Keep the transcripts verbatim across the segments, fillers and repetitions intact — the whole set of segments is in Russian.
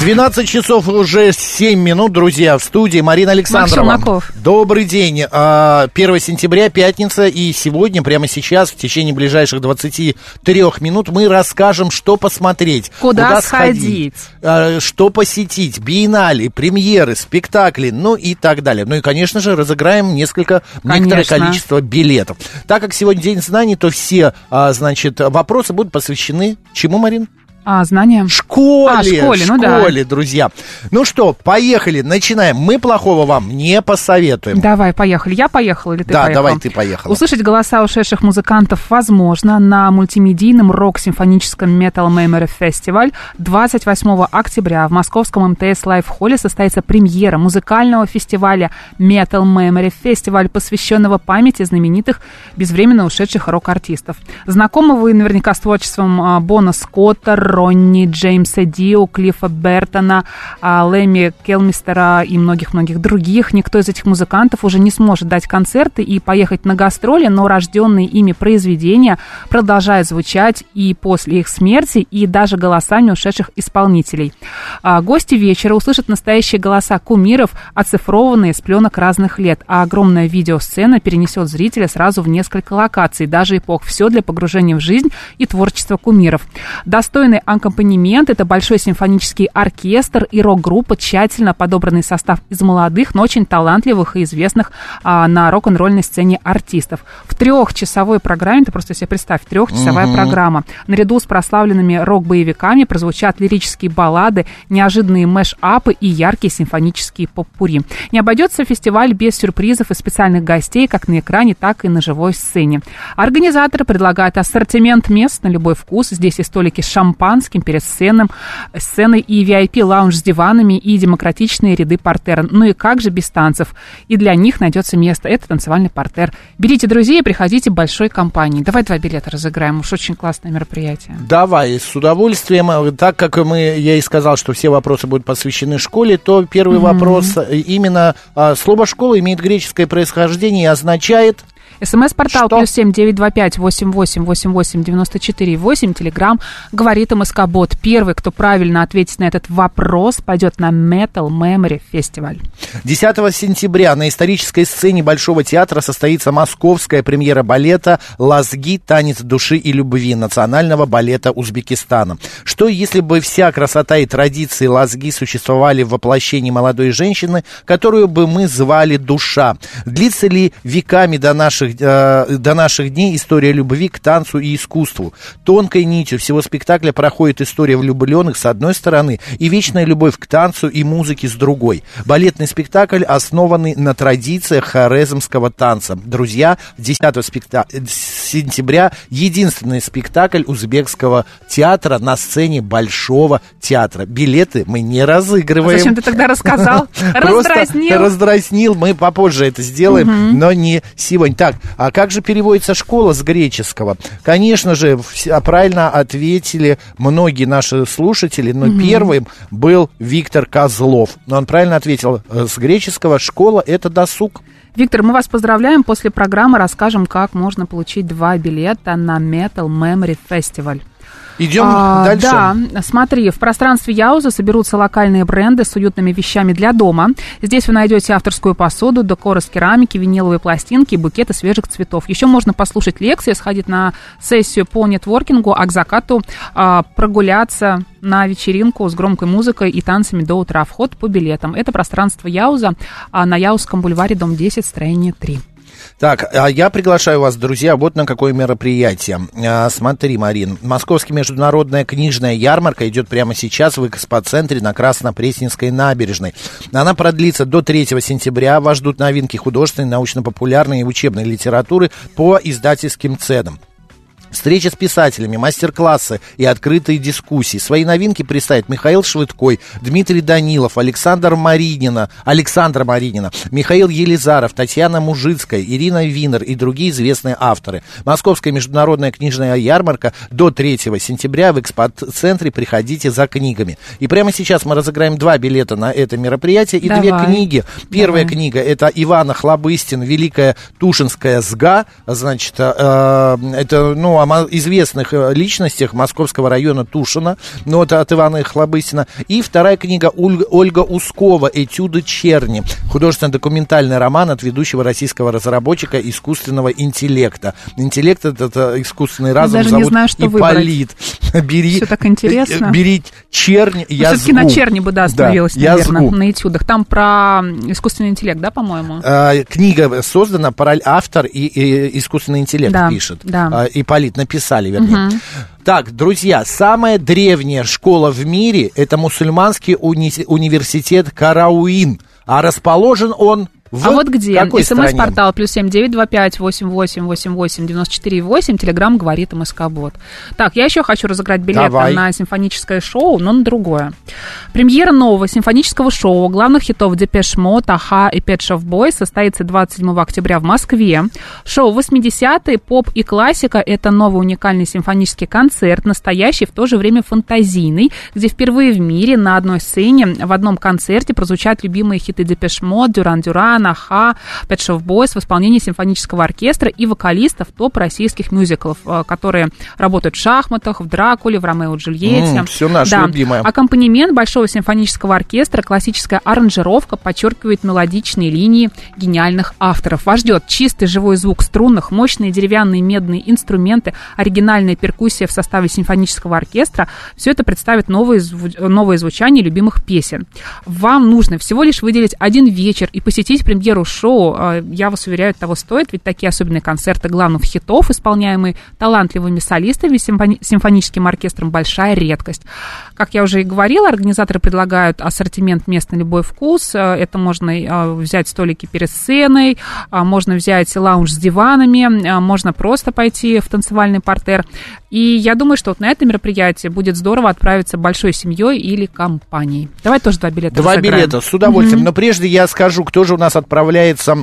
двенадцать часов уже семь минут, друзья, в студии Марина Александрова. Добрый день. первое сентября, пятница, и сегодня, прямо сейчас, в течение ближайших двадцати трёх минут мы расскажем, что посмотреть, куда, куда сходить, сходить, что посетить, биеннале, премьеры, спектакли, ну и так далее. Ну и, конечно же, разыграем несколько, некоторое количество билетов. Так как сегодня День знаний, то все, значит, вопросы будут посвящены чему, Марин? А, знания? Школе, а, школе, школе, ну да. Друзья. Ну что, поехали, начинаем. Мы плохого вам не посоветуем. Давай, поехали. Я поехала или ты да, поехала? Да, давай ты поехала. Услышать голоса ушедших музыкантов возможно на мультимедийном рок-симфоническом Metal Memory Festival. двадцать восьмого октября в московском эм тэ эс Live Hall состоится премьера музыкального фестиваля Metal Memory Festival, посвященного памяти знаменитых безвременно ушедших рок-артистов. Знакомы вы наверняка с творчеством Бона Скотта, Ронни Джеймса Дио, Клиффа Бертона, Лэмми Килмистера и многих-многих других. Никто из этих музыкантов уже не сможет дать концерты и поехать на гастроли, но рожденные ими произведения продолжают звучать и после их смерти, и даже голосами ушедших исполнителей. Гости вечера услышат настоящие голоса кумиров, оцифрованные с пленок разных лет, а огромная видеосцена перенесет зрителя сразу в несколько локаций, даже эпох. Все для погружения в жизнь и творчество кумиров. Достойный аккомпанемент – это большой симфонический оркестр и рок-группа, тщательно подобранный состав из молодых, но очень талантливых и известных а, на рок-н-ролльной сцене артистов. В трехчасовой программе, ты просто себе представь, трехчасовая mm-hmm. программа. Наряду с прославленными рок-боевиками прозвучат лирические баллады, неожиданные мэш-апы и яркие симфонические поппури. Не обойдется фестиваль без сюрпризов и специальных гостей, как на экране, так и на живой сцене. Организаторы предлагают ассортимент мест на любой вкус. Здесь и столики с шампанским, перед сценой, сценой и ви ай пи-лаунж с диванами и демократичные ряды партера. Ну и как же без танцев? И для них найдется место. Это танцевальный партер. Берите друзей и приходите большой компанией. Давай два билета разыграем. Уж очень классное мероприятие. Давай, с удовольствием. Так как мы, я и сказал, что все вопросы будут посвящены школе, то первый mm-hmm. вопрос. Именно слово «школа» имеет греческое происхождение и означает... СМС-портал плюс семь девять два пять восемь восемь восемь восемь девять четыре восемь. Телеграм говорит МСК-бот. Первый, кто правильно ответит на этот вопрос, пойдет на Metal Memory Festival. десятого сентября на исторической сцене Большого театра состоится московская премьера балета «Лазги. Танец души и любви» национального балета Узбекистана. Что если бы вся красота и традиции лазги существовали в воплощении молодой женщины, которую бы мы звали душа? Длится ли веками до наших до наших дней история любви к танцу и искусству? Тонкой нитью всего спектакля проходит история влюбленных с одной стороны и вечная любовь к танцу и музыке с другой. Балетный спектакль, основанный на традициях хорезмского танца. Друзья, десятого сентября единственный спектакль узбекского театра на сцене Большого театра. Билеты мы не разыгрываем. А зачем ты тогда рассказал? Раздразнил. Раздразнил. Мы попозже это сделаем, но не сегодня. Так, а как же переводится школа с греческого? Конечно же, правильно ответили многие наши слушатели, но mm-hmm. первым был Виктор Козлов. Он правильно ответил с греческого. Школа – это досуг. Виктор, мы вас поздравляем. После программы расскажем, как можно получить два билета на Metal Memory Festival. Идем а, дальше. Да, смотри, в пространстве Яуза соберутся локальные бренды с уютными вещами для дома. Здесь вы найдете авторскую посуду, декор из керамики, виниловые пластинки и букеты свежих цветов. Еще можно послушать лекции, сходить на сессию по нетворкингу, а к закату а, прогуляться на вечеринку с громкой музыкой и танцами до утра. Вход по билетам. Это пространство Яуза а, на Яузском бульваре, дом десять, строение три. Так, я приглашаю вас, друзья, вот на какое мероприятие. Смотри, Марин, Московский международная книжная ярмарка идет прямо сейчас в Экспоцентре на Краснопресненской набережной. Она продлится до третьего сентября. Вас ждут новинки художественной, научно-популярной и учебной литературы по издательским ценам. Встречи с писателями, мастер-классы и открытые дискуссии. Свои новинки представят Михаил Швыдкой, Дмитрий Данилов, Александра Маринина, Александра Маринина, Михаил Елизаров, Татьяна Мужицкая, Ирина Винер и другие известные авторы. Московская международная книжная ярмарка до третьего сентября в Экспоцентре. Приходите за книгами. И прямо сейчас мы разыграем два билета на это мероприятие и Давай. две книги. Первая Давай. книга — это Иван Охлобыстин, «Великая Тушинская СГА». Значит, э, это, ну, о известных личностях московского района Тушина, но это от Ивана Охлобыстина. И вторая книга — Ольга Ускова, «Этюды Черни», художественно-документальный роман от ведущего российского разработчика искусственного интеллекта. Интеллект — это искусственный разум, даже зовут знаю, Ипполит. Бери, все так интересно. Бери чернь, я все-таки на черни бы, да, остановилась, да, наверное, язгу. на этюдах. Там про искусственный интеллект, да, по-моему? А, книга создана, параль автор и, и искусственный интеллект да, пишет. Да. А, Ипполит написали, вернее. Uh-huh. Так, друзья, самая древняя школа в мире — это мусульманский уни- университет Карауин. А расположен он в а вот где? СМС-портал плюс семь девять два пять восемь восемь восемь восемь девяносто четыре восемь. Телеграм говорит МСК-бот. Так, я еще хочу разыграть билеты Давай. на симфоническое шоу, но на другое. Премьера нового симфонического шоу главных хитов Депеш Мод, Аха и Pet Shop Boys состоится двадцать седьмого октября в Москве. Шоу восьмидесятые, поп и классика – это новый уникальный симфонический концерт, настоящий, в то же время фантазийный, где впервые в мире на одной сцене в одном концерте прозвучат любимые хиты Депеш Мод, Дюран Дюран, Аха, Pet Shop Boys в исполнении симфонического оркестра и вокалистов топ-российских мюзиклов, которые работают в «Шахматах», в «Дракуле», в «Ромео и Джульетте». Mm, все наше да. любимое. Аккомпанемент Большого симфонического оркестра, классическая аранжировка подчеркивает мелодичные линии гениальных авторов. Вас ждет чистый живой звук струнных, мощные деревянные медные инструменты, оригинальная перкуссия в составе симфонического оркестра. Все это представит новые, новые звучания любимых песен. Вам нужно всего лишь выделить один вечер и посетить премьеру шоу, я вас уверяю, того стоит, ведь такие особенные концерты главных хитов, исполняемые талантливыми солистами, симфони- симфоническим оркестром, большая редкость. Как я уже и говорила, организаторы предлагают ассортимент мест на любой вкус. Это можно взять столики перед сценой, можно взять лаунж с диванами, можно просто пойти в танцевальный партер. И я думаю, что вот на это мероприятие будет здорово отправиться большой семьей или компанией. Давай тоже два билета Два разыграем. билета, с удовольствием. Mm-hmm. Но прежде я скажу, кто же у нас отправляется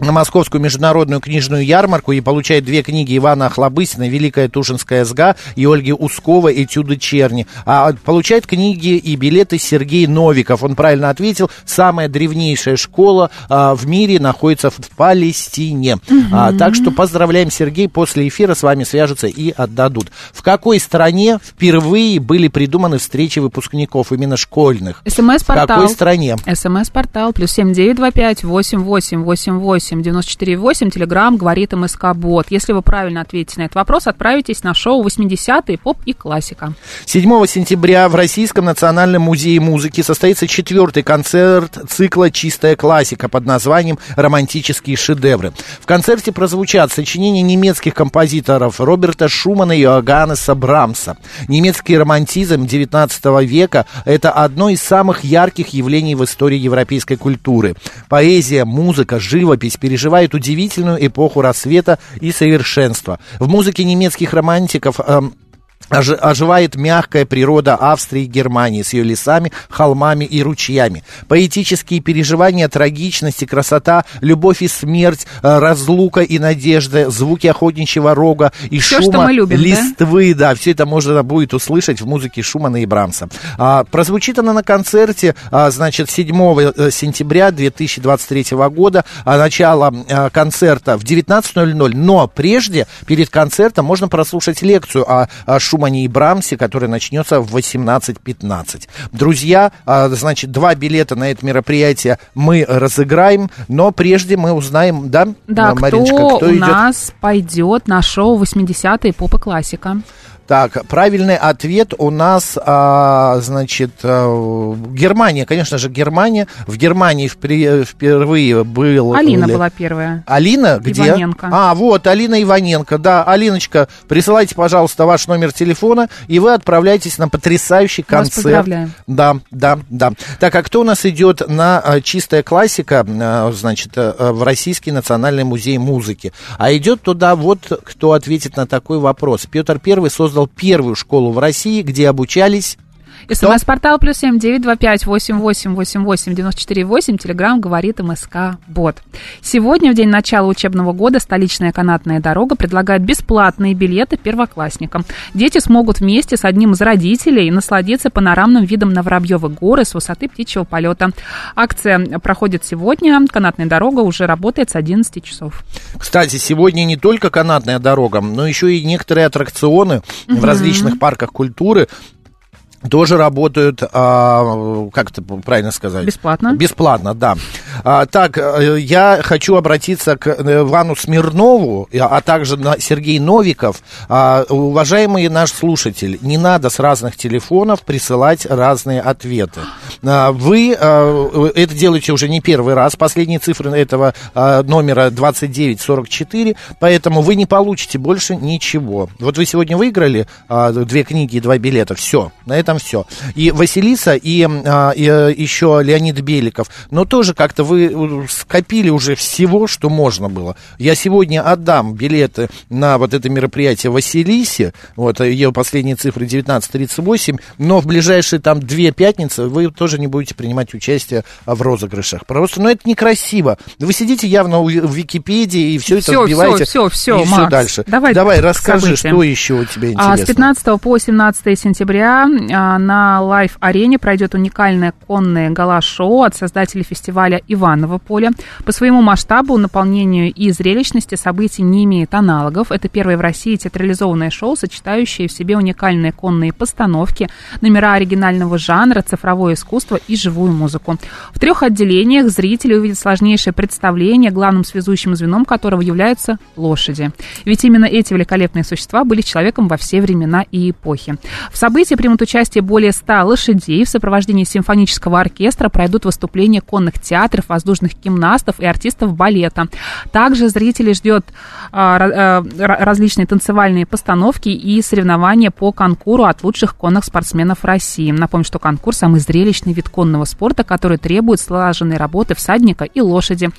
на Московскую международную книжную ярмарку и получает две книги Ивана Охлобыстина «Великая Тушинская СГА» и Ольги Ускова «Этюды Черни». А получает книги и билеты Сергей Новиков. Он правильно ответил. Самая древнейшая школа а, в мире находится в Палестине. Mm-hmm. А, так что поздравляем, Сергей. После эфира с вами свяжутся и отдадут. В какой стране впервые были придуманы встречи выпускников, именно школьных? СМС-портал. В какой стране? СМС-портал. Плюс семь девять два пять восемь восемь восемь восемь девяносто четыре восемь, Телеграм, говорит МСК-бот. Если вы правильно ответите на этот вопрос, отправитесь на шоу восьмидесятые, поп и классика. седьмого сентября в Российском национальном музее музыки состоится четвертый концерт цикла «Чистая классика» под названием «Романтические шедевры». В концерте прозвучат сочинения немецких композиторов Роберта Шумана и Иоганнеса Брамса. Немецкий романтизм девятнадцатого века – это одно из самых ярких явлений в истории европейской культуры. Поэзия, музыка, живопись переживает удивительную эпоху рассвета и совершенства. В музыке немецких романтиков эм, ожи, оживает мягкая природа Австрии и Германии с ее лесами, холмами и ручьями. Поэтические переживания трагичности, красота, любовь и смерть, э, разлука и надежда, звуки охотничьего рога и все, шума любим, листвы. Да? Да, все это можно будет услышать в музыке Шумана и Брамса. А, прозвучит она на концерте, а, значит, седьмого сентября две тысячи двадцать третьего года, а, начало а, концерта в девятнадцать ноль ноль, но прежде, перед концертом, можно прослушать лекцию о, о Шумане и Брамсе, которая начнется в восемнадцать пятнадцать. Друзья, а, значит, два билета на это мероприятие мы разыграем, но прежде мы узнаем, да, да Мариночка, кто, кто у идет? нас пойдет на шоу восьмидесятые, поп и классика. Так, правильный ответ у нас, а, значит, а, Германия, конечно же, Германия. В Германии впри- впервые был... Алина были... была первая. Алина? Где? Иваненко. А, вот, Алина Иваненко. Да, Алиночка, присылайте, пожалуйста, ваш номер телефона, и вы отправляйтесь на потрясающий концерт. Вас поздравляем. Да, да, да. Так, а кто у нас идет на чистая классика, значит, в Российский национальный музей музыки? А идет туда вот, кто ответит на такой вопрос. Петр Первый создал первую школу в России, где обучались... СМС-портал плюс семь девять два пять восемь восемь восемь восемь девяносто четыре восемь. Телеграм говорит МСК Бот. Сегодня, в день начала учебного года, столичная канатная дорога предлагает бесплатные билеты первоклассникам. Дети смогут вместе с одним из родителей насладиться панорамным видом на Воробьевы горы с высоты птичьего полета. Акция проходит сегодня. Канатная дорога уже работает с одиннадцати часов. Кстати, сегодня не только канатная дорога, но еще и некоторые аттракционы mm-hmm. в различных парках культуры тоже работают, а, как это правильно сказать? Бесплатно. Бесплатно, да. А, так, я хочу обратиться к Ивану Смирнову, а также Сергей Новиков. А, уважаемый наш слушатель, не надо с разных телефонов присылать разные ответы. А, вы а, это делаете уже не первый раз. Последние цифры этого а, номера двадцать девять сорок четыре, поэтому вы не получите больше ничего. Вот вы сегодня выиграли а, две книги и два билета. Все, на этом все. И Василиса, и, а, и еще Леонид Беликов. Но тоже как-то вы скопили уже всего, что можно было. Я сегодня отдам билеты на вот это мероприятие Василисе. Вот ее последние цифры девятнадцать тридцать восемь. Но в ближайшие там две пятницы вы тоже не будете принимать участие в розыгрышах. Просто, ну это некрасиво. Вы сидите явно в Википедии и все это все, вбиваете. Все, все, все, Макс, все дальше. Давай, давай расскажи, события. Что еще у тебя интересно. А, с пятнадцатого по семнадцатое сентября на лайв-арене пройдет уникальное конное гала-шоу от создателей фестиваля «Иваново поле». По своему масштабу, наполнению и зрелищности событий не имеет аналогов. Это первое в России театрализованное шоу, сочетающее в себе уникальные конные постановки, номера оригинального жанра, цифровое искусство и живую музыку. В трех отделениях зрители увидят сложнейшее представление, главным связующим звеном которого являются лошади. Ведь именно эти великолепные существа были с человеком во все времена и эпохи. В событии примут участие участие более ста лошадей. В сопровождении симфонического оркестра пройдут выступления конных театров, воздушных гимнастов и артистов балета. Также зрителей ждет а, а, различные танцевальные постановки и соревнования по конкуру от лучших конных спортсменов России. Напомню, что конкурс – самый зрелищный вид конного спорта, который требует слаженной работы всадника и лошади.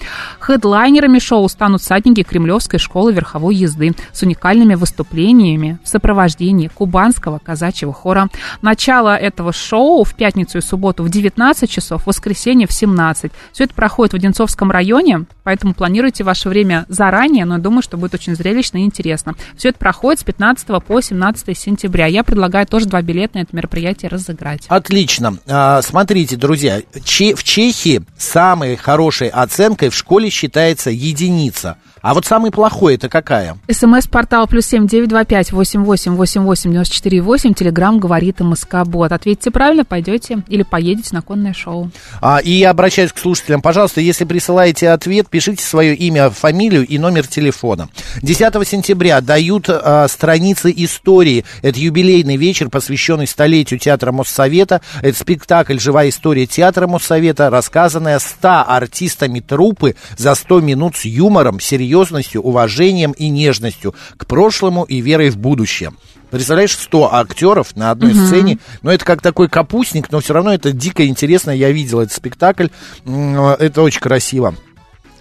Хедлайнерами шоу станут всадники Кремлевской школы верховой езды с уникальными выступлениями в сопровождении кубанского казачьего хора. Начало этого шоу в пятницу и субботу в девятнадцать часов, в воскресенье в семнадцать. Все это проходит в Одинцовском районе, поэтому планируйте ваше время заранее, но я думаю, что будет очень зрелищно и интересно. Все это проходит с пятнадцатого по семнадцатое сентября. Я предлагаю тоже два билета на это мероприятие разыграть. Отлично. Смотрите, друзья, в Чехии самой хорошей оценкой в школе считается единица. А вот самый плохой это какая? СМС-портал плюс семь девять два пять восемь восемь восемь восемь девяносто четыре восемь. Телеграм говорит МСК Бот. Ответьте правильно, пойдете или поедете на конное шоу. А, и обращаюсь к слушателям, пожалуйста, если присылаете ответ, пишите свое имя, фамилию и номер телефона. десятого сентября дают а, страницы истории. Это юбилейный вечер, посвященный столетию театра Моссовета. Это спектакль «Живая история театра Моссовета», рассказанная ста артистами труппы за сто минут с юмором, серьезностью, серьезностью, уважением и нежностью к прошлому и верой в будущее. Представляешь, сто актеров на одной uh-huh. сцене. Но ну, это как такой капустник, но все равно это дико интересно. Я видел этот спектакль. Это очень красиво.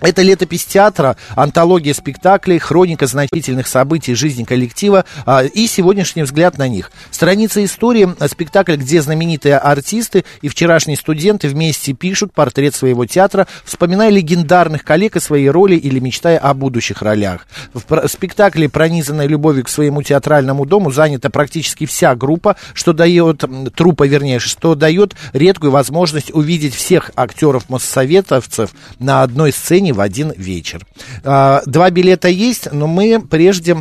Это летопись театра, антология спектаклей, хроника значительных событий жизни коллектива а, и сегодняшний взгляд на них. Страница истории, спектакль, где знаменитые артисты и вчерашние студенты вместе пишут портрет своего театра, вспоминая легендарных коллег и свои роли или мечтая о будущих ролях. В спектакле, пронизанной любовью к своему театральному дому, занята практически вся группа, что дает, труппа, вернее, что дает редкую возможность увидеть всех актеров моссоветовцев на одной сцене в один вечер. Два билета есть, но мы прежде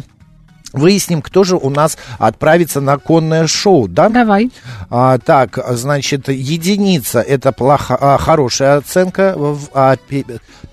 выясним, кто же у нас отправится на конное шоу, да? Давай. А, так, значит, единица — это плохо, а, хорошая оценка, а,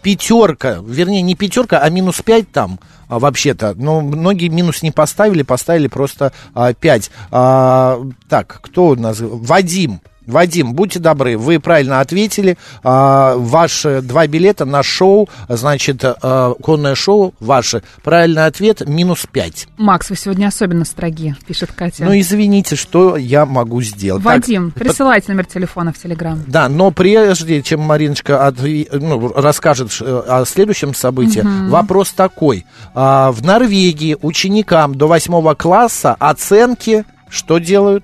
пятерка, вернее, не пятерка, а минус пять там. а, вообще-то. Но многие минус не поставили, поставили просто а, пять. А, так, кто у нас? Вадим. Вадим, будьте добры, вы правильно ответили. А, ваши два билета на шоу, значит, а, конное шоу, ваши. Правильный ответ, минус пять. Макс, вы сегодня особенно строги, пишет Катя. Ну, извините, что я могу сделать. Вадим, так, присылайте номер телефона в Телеграм. Да, но прежде, чем Мариночка от, ну, расскажет о следующем событии, угу. Вопрос такой. А, в Норвегии ученикам до восьмого класса оценки что делают?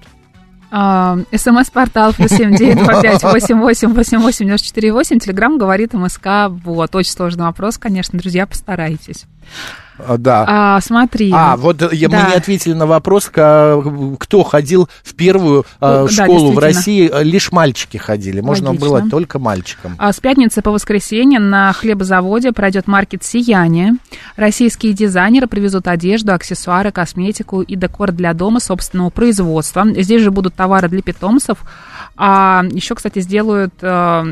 СМС-портал плюс семь девять два пять восемь восемь восемь восемь девять четыре восемь. Телеграм говорит МСК. Вот, очень сложный вопрос, конечно, друзья, постарайтесь. Да. А, смотри. А, вот да. Мы не ответили на вопрос, кто ходил в первую да, школу в России. Лишь мальчики ходили. Можно Логично. Было только мальчикам. А с пятницы по воскресенье на хлебозаводе пройдет маркет «Сияние». Российские дизайнеры привезут одежду, аксессуары, косметику и декор для дома собственного производства. Здесь же будут товары для питомцев. А еще, кстати, сделают это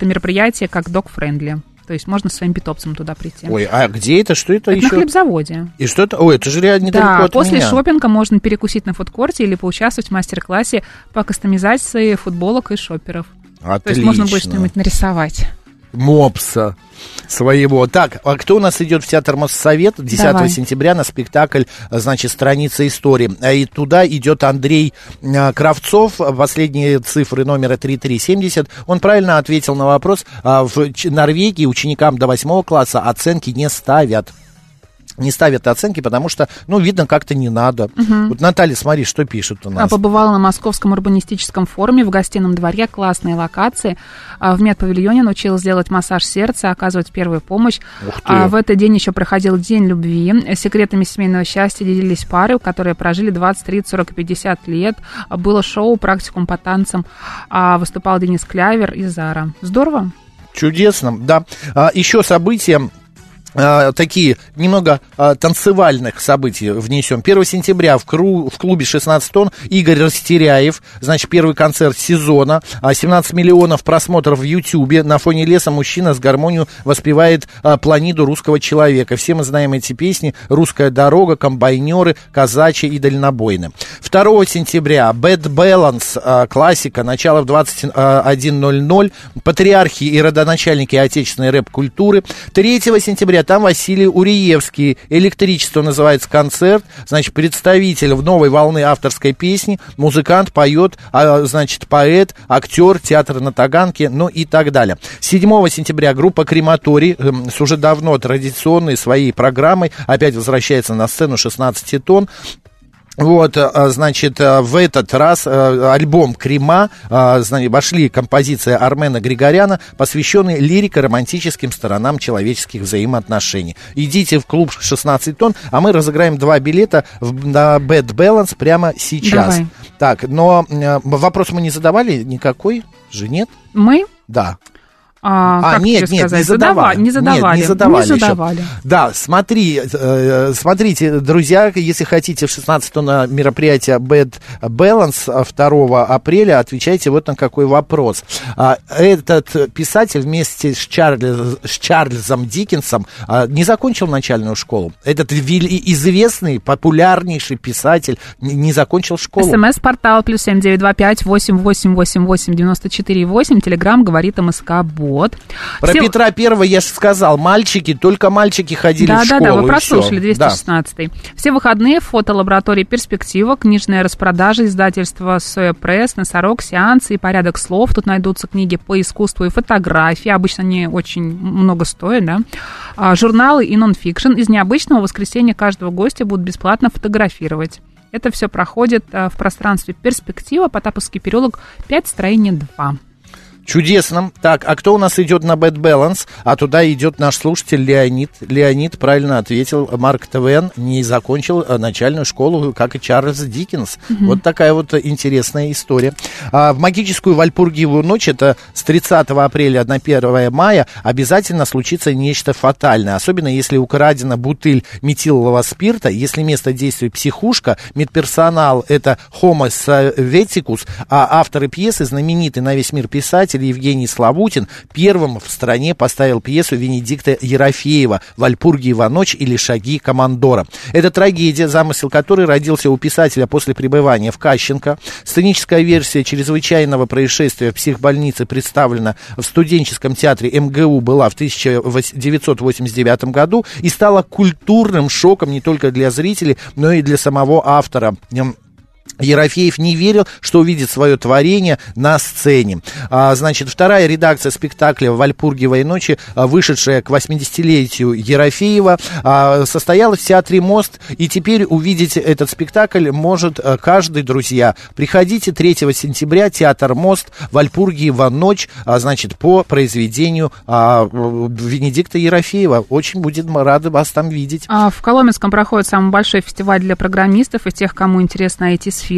мероприятие как dog-friendly. То есть можно своим питомцем туда прийти. Ой, а где это? Что это, это еще? На хлебзаводе. И что это? Ой, это же реально недалеко да, от после меня. После шопинга можно перекусить на фудкорте или поучаствовать в мастер-классе по кастомизации футболок и шоперов. Отлично. То есть можно будет что-нибудь нарисовать. Мопса своего. Так, а кто у нас идет в театр Моссовета десятого Давай. Сентября на спектакль, значит, «Страница истории». И туда идет Андрей Кравцов, последние цифры номера тридцать три семьдесят. Он правильно ответил на вопрос. В Норвегии ученикам до восьмого класса оценки не ставят. Не ставят оценки, потому что, ну, видно, как-то не надо. Угу. Вот Наталья, смотри, что пишет у нас. Я побывала на Московском урбанистическом форуме в гостином дворе. Классные локации. В медпавильоне научилась делать массаж сердца, оказывать первую помощь. В этот день еще проходил День любви. Секретами семейного счастья делились пары, которые прожили двадцать, тридцать, сорок и пятьдесят лет. Было шоу, практикум по танцам. Выступал Денис Клявер и Зара. Здорово? Чудесно, да. Еще события. Такие немного а, танцевальных событий внесем. первого сентября в, кру, в клубе шестнадцать тонн Игорь Растеряев, значит, первый концерт сезона, семнадцать миллионов просмотров в Ютьюбе. На фоне леса мужчина с гармонией воспевает а, планиду русского человека. Все мы знаем эти песни: «Русская дорога», «Комбайнеры», «Казачи» и «Дальнобойны». второго сентября Bad Balance, а, классика, начало в двадцать один ноль ноль, патриархи и родоначальники отечественной рэп-культуры. третьего сентября там Василий Уриевский. «Электричество» называется концерт. Значит, представитель в новой волны авторской песни. Музыкант, поет, а, значит, поэт, актер, театр на Таганке, ну и так далее. седьмого сентября группа «Крематорий» э, с уже давно традиционной своей программой опять возвращается на сцену шестнадцать тонн. Вот, значит, в этот раз альбом «Крема», значит, вошли композиции Армена Григоряна, посвященные лирико-романтическим сторонам человеческих взаимоотношений. Идите в клуб шестнадцать тонн, а мы разыграем два билета на Bad Balance прямо сейчас. Давай. Так, но вопрос мы не задавали никакой же, нет? Мы? Да. А, а нет, нет, не задавали, не задавали, нет, не задавали, не задавали. Да, смотри, э, смотрите, друзья, если хотите в шестнадцатом на мероприятие Bad Balance второго апреля, отвечайте вот на какой вопрос. Этот писатель вместе с, Чарльз, с Чарльзом Диккенсом не закончил начальную школу. Этот известный, популярнейший писатель не закончил школу. СМС-портал плюс семь девять два пять восемь восемь восемь восемь девять четыре восемь. Телеграм говорит МСК Бу. Вот. Про Все... Петра Первого я же сказал, мальчики, только мальчики ходили да, в школу. Да, да, да, вы прослушали, двести шестнадцатый. Да. Все выходные фото лаборатории «Перспектива», книжная распродажа, издательство «Соя Пресс», «Носорог», «Сеансы» и «Порядок слов». Тут найдутся книги по искусству и фотографии, обычно они очень много стоят, да. А, журналы и нонфикшн. Из необычного в воскресенье каждого гостя будут бесплатно фотографировать. Это все проходит а, в пространстве «Перспектива», Потаповский переулок, пять, строение два. Чудесно. Так, а кто у нас идет на Bad Balance? А туда идет наш слушатель Леонид. Леонид правильно ответил. Марк Твен не закончил начальную школу, как и Чарльз Диккенс. Mm-hmm. Вот такая вот интересная история. А, в магическую Вальпургиеву ночь, это с тридцатого апреля на первого мая, обязательно случится нечто фатальное. Особенно если украдена бутыль метилового спирта, если место действия психушка, медперсонал это Homo Sovieticus, а авторы пьесы, знаменитый на весь мир писатель, писатель Евгений Славутин первым в стране поставил пьесу Венедикта Ерофеева «Вальпургиева ночь» или «Шаги командора». Это трагедия, замысел которой родился у писателя после пребывания в Кащенко. Сценическая версия чрезвычайного происшествия в психбольнице представлена в студенческом театре эм гэ у была в тысяча девятьсот восемьдесят девятом году и стала культурным шоком не только для зрителей, но и для самого автора. Ерофеев не верил, что увидит свое творение на сцене. А, значит, вторая редакция спектакля «Вальпургиевой ночи», вышедшая к восьмидесятилетию Ерофеева, а, состоялась в театре «Мост», и теперь увидеть этот спектакль может каждый, друзья. Приходите третьего сентября, театр «Мост», «Вальпургиева ночь», а, значит, по произведению а, Венедикта Ерофеева. Очень будет рады вас там видеть. А в Коломенском проходит самый большой фестиваль для программистов и тех, кому интересно эти сферы.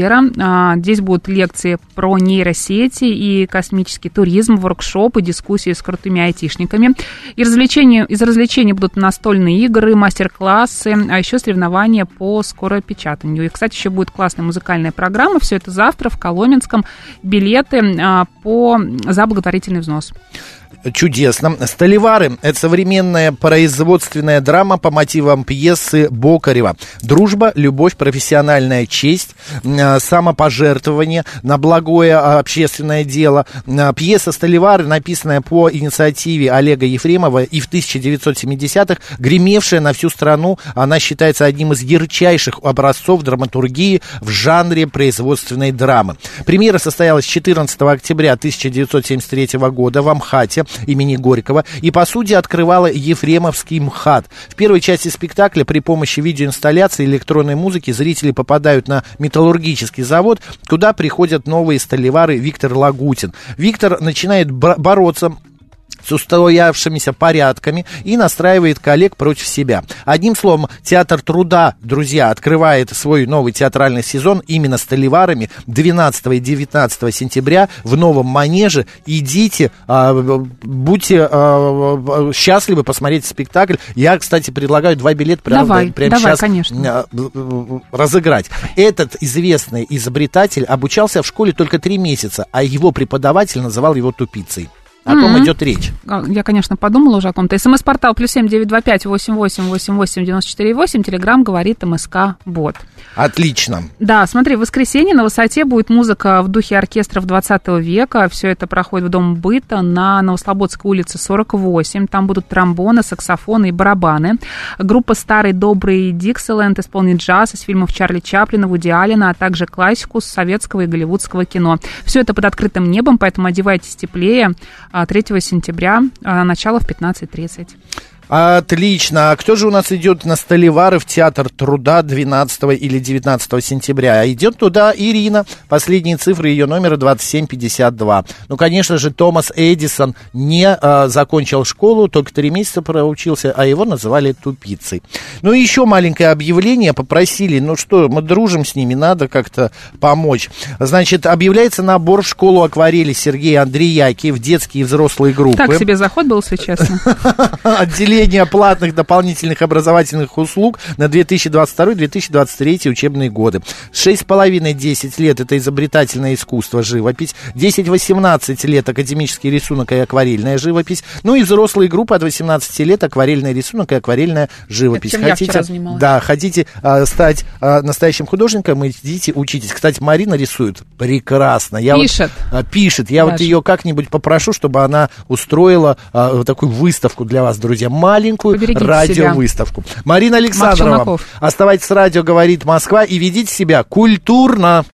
Здесь будут лекции про нейросети и космический туризм, воркшопы, дискуссии с крутыми айтишниками. И развлечения, из развлечений будут настольные игры, мастер-классы, а еще соревнования по скоропечатанию. И, кстати, еще будет классная музыкальная программа. Все это завтра в Коломенском. Билеты по, за благотворительный взнос. Чудесно. «Сталевары» — это современная производственная драма по мотивам пьесы Бокарева. Дружба, любовь, профессиональная честь, самопожертвование на благое общественное дело. Пьеса «Сталевары», написанная по инициативе Олега Ефремова и в тысяча девятьсот семидесятых, гремевшая на всю страну, она считается одним из ярчайших образцов драматургии в жанре производственной драмы. Премьера состоялась четырнадцатого октября тысяча девятьсот семьдесят третьего года в Амхате имени Горького и, по сути, открывала Ефремовский МХАТ. В первой части спектакля при помощи видеоинсталляции и электронной музыки зрители попадают на металлургический завод, куда приходят новые сталевары Виктор Лагутин. Виктор начинает бороться с устоявшимися порядками и настраивает коллег против себя. Одним словом, театр труда, друзья, открывает свой новый театральный сезон именно сталеварами двенадцатого и девятнадцатого сентября в Новом Манеже. Идите, будьте счастливы посмотреть спектакль. Я, кстати, предлагаю два билета прямо, давай, прямо давай, сейчас конечно. разыграть. Этот известный изобретатель обучался в школе только три месяца, а его преподаватель называл его тупицей. О ком mm-hmm. идет речь? Я, конечно, подумала уже о ком-то. СМС-портал плюс семь девять два пять восемь восемь восемь восемь девять четыре восемь. Телеграм говорит эм эс ка бот. Отлично. Да, смотри, в воскресенье на высоте будет музыка в духе оркестров двадцатого века. Все это проходит в Дом быта на Новослободской улице сорок восемь. Там будут тромбоны, саксофоны и барабаны. Группа «Старый добрый Диксиленд» исполнит джаз из фильмов Чарли Чаплина, Вуди Аллена, а также классику с советского и голливудского кино. Все это под открытым небом, поэтому одевайтесь теплее. третьего сентября, начало в пятнадцать тридцать. Отлично. А кто же у нас идет на Сталевары в Театр труда двенадцатого или девятнадцатого сентября? Идет туда Ирина. Последние цифры ее номера двадцать семь пятьдесят два. Ну, конечно же, Томас Эдисон не а, закончил школу, только три месяца проучился, а его называли тупицей. Ну, и еще маленькое объявление попросили. Ну что, мы дружим с ними, надо как-то помочь. Значит, объявляется набор в школу акварели Сергея Андреяки в детские и взрослые группы. Так себе заход был, если честно. Отделение платных дополнительных образовательных услуг на две тысячи двадцать второй — две тысячи двадцать третий учебные годы. шесть с половиной — десять лет – это изобретательное искусство, живопись. десять — восемнадцать лет – академический рисунок и акварельная живопись. Ну и взрослые группы от восемнадцати лет – акварельный рисунок и акварельная живопись. Это чем хотите, я вчера занималась. Да, хотите а, стать а, настоящим художником, идите учитесь. Кстати, Марина рисует прекрасно. Я пишет. Вот, а, пишет. Я Даже. вот ее как-нибудь попрошу, чтобы она устроила а, вот такую выставку для вас, друзья. Маленькую Поберегите радиовыставку. Себя. Марина Александрова. Оставайтесь с радио «Говорит Москва» и ведите себя культурно.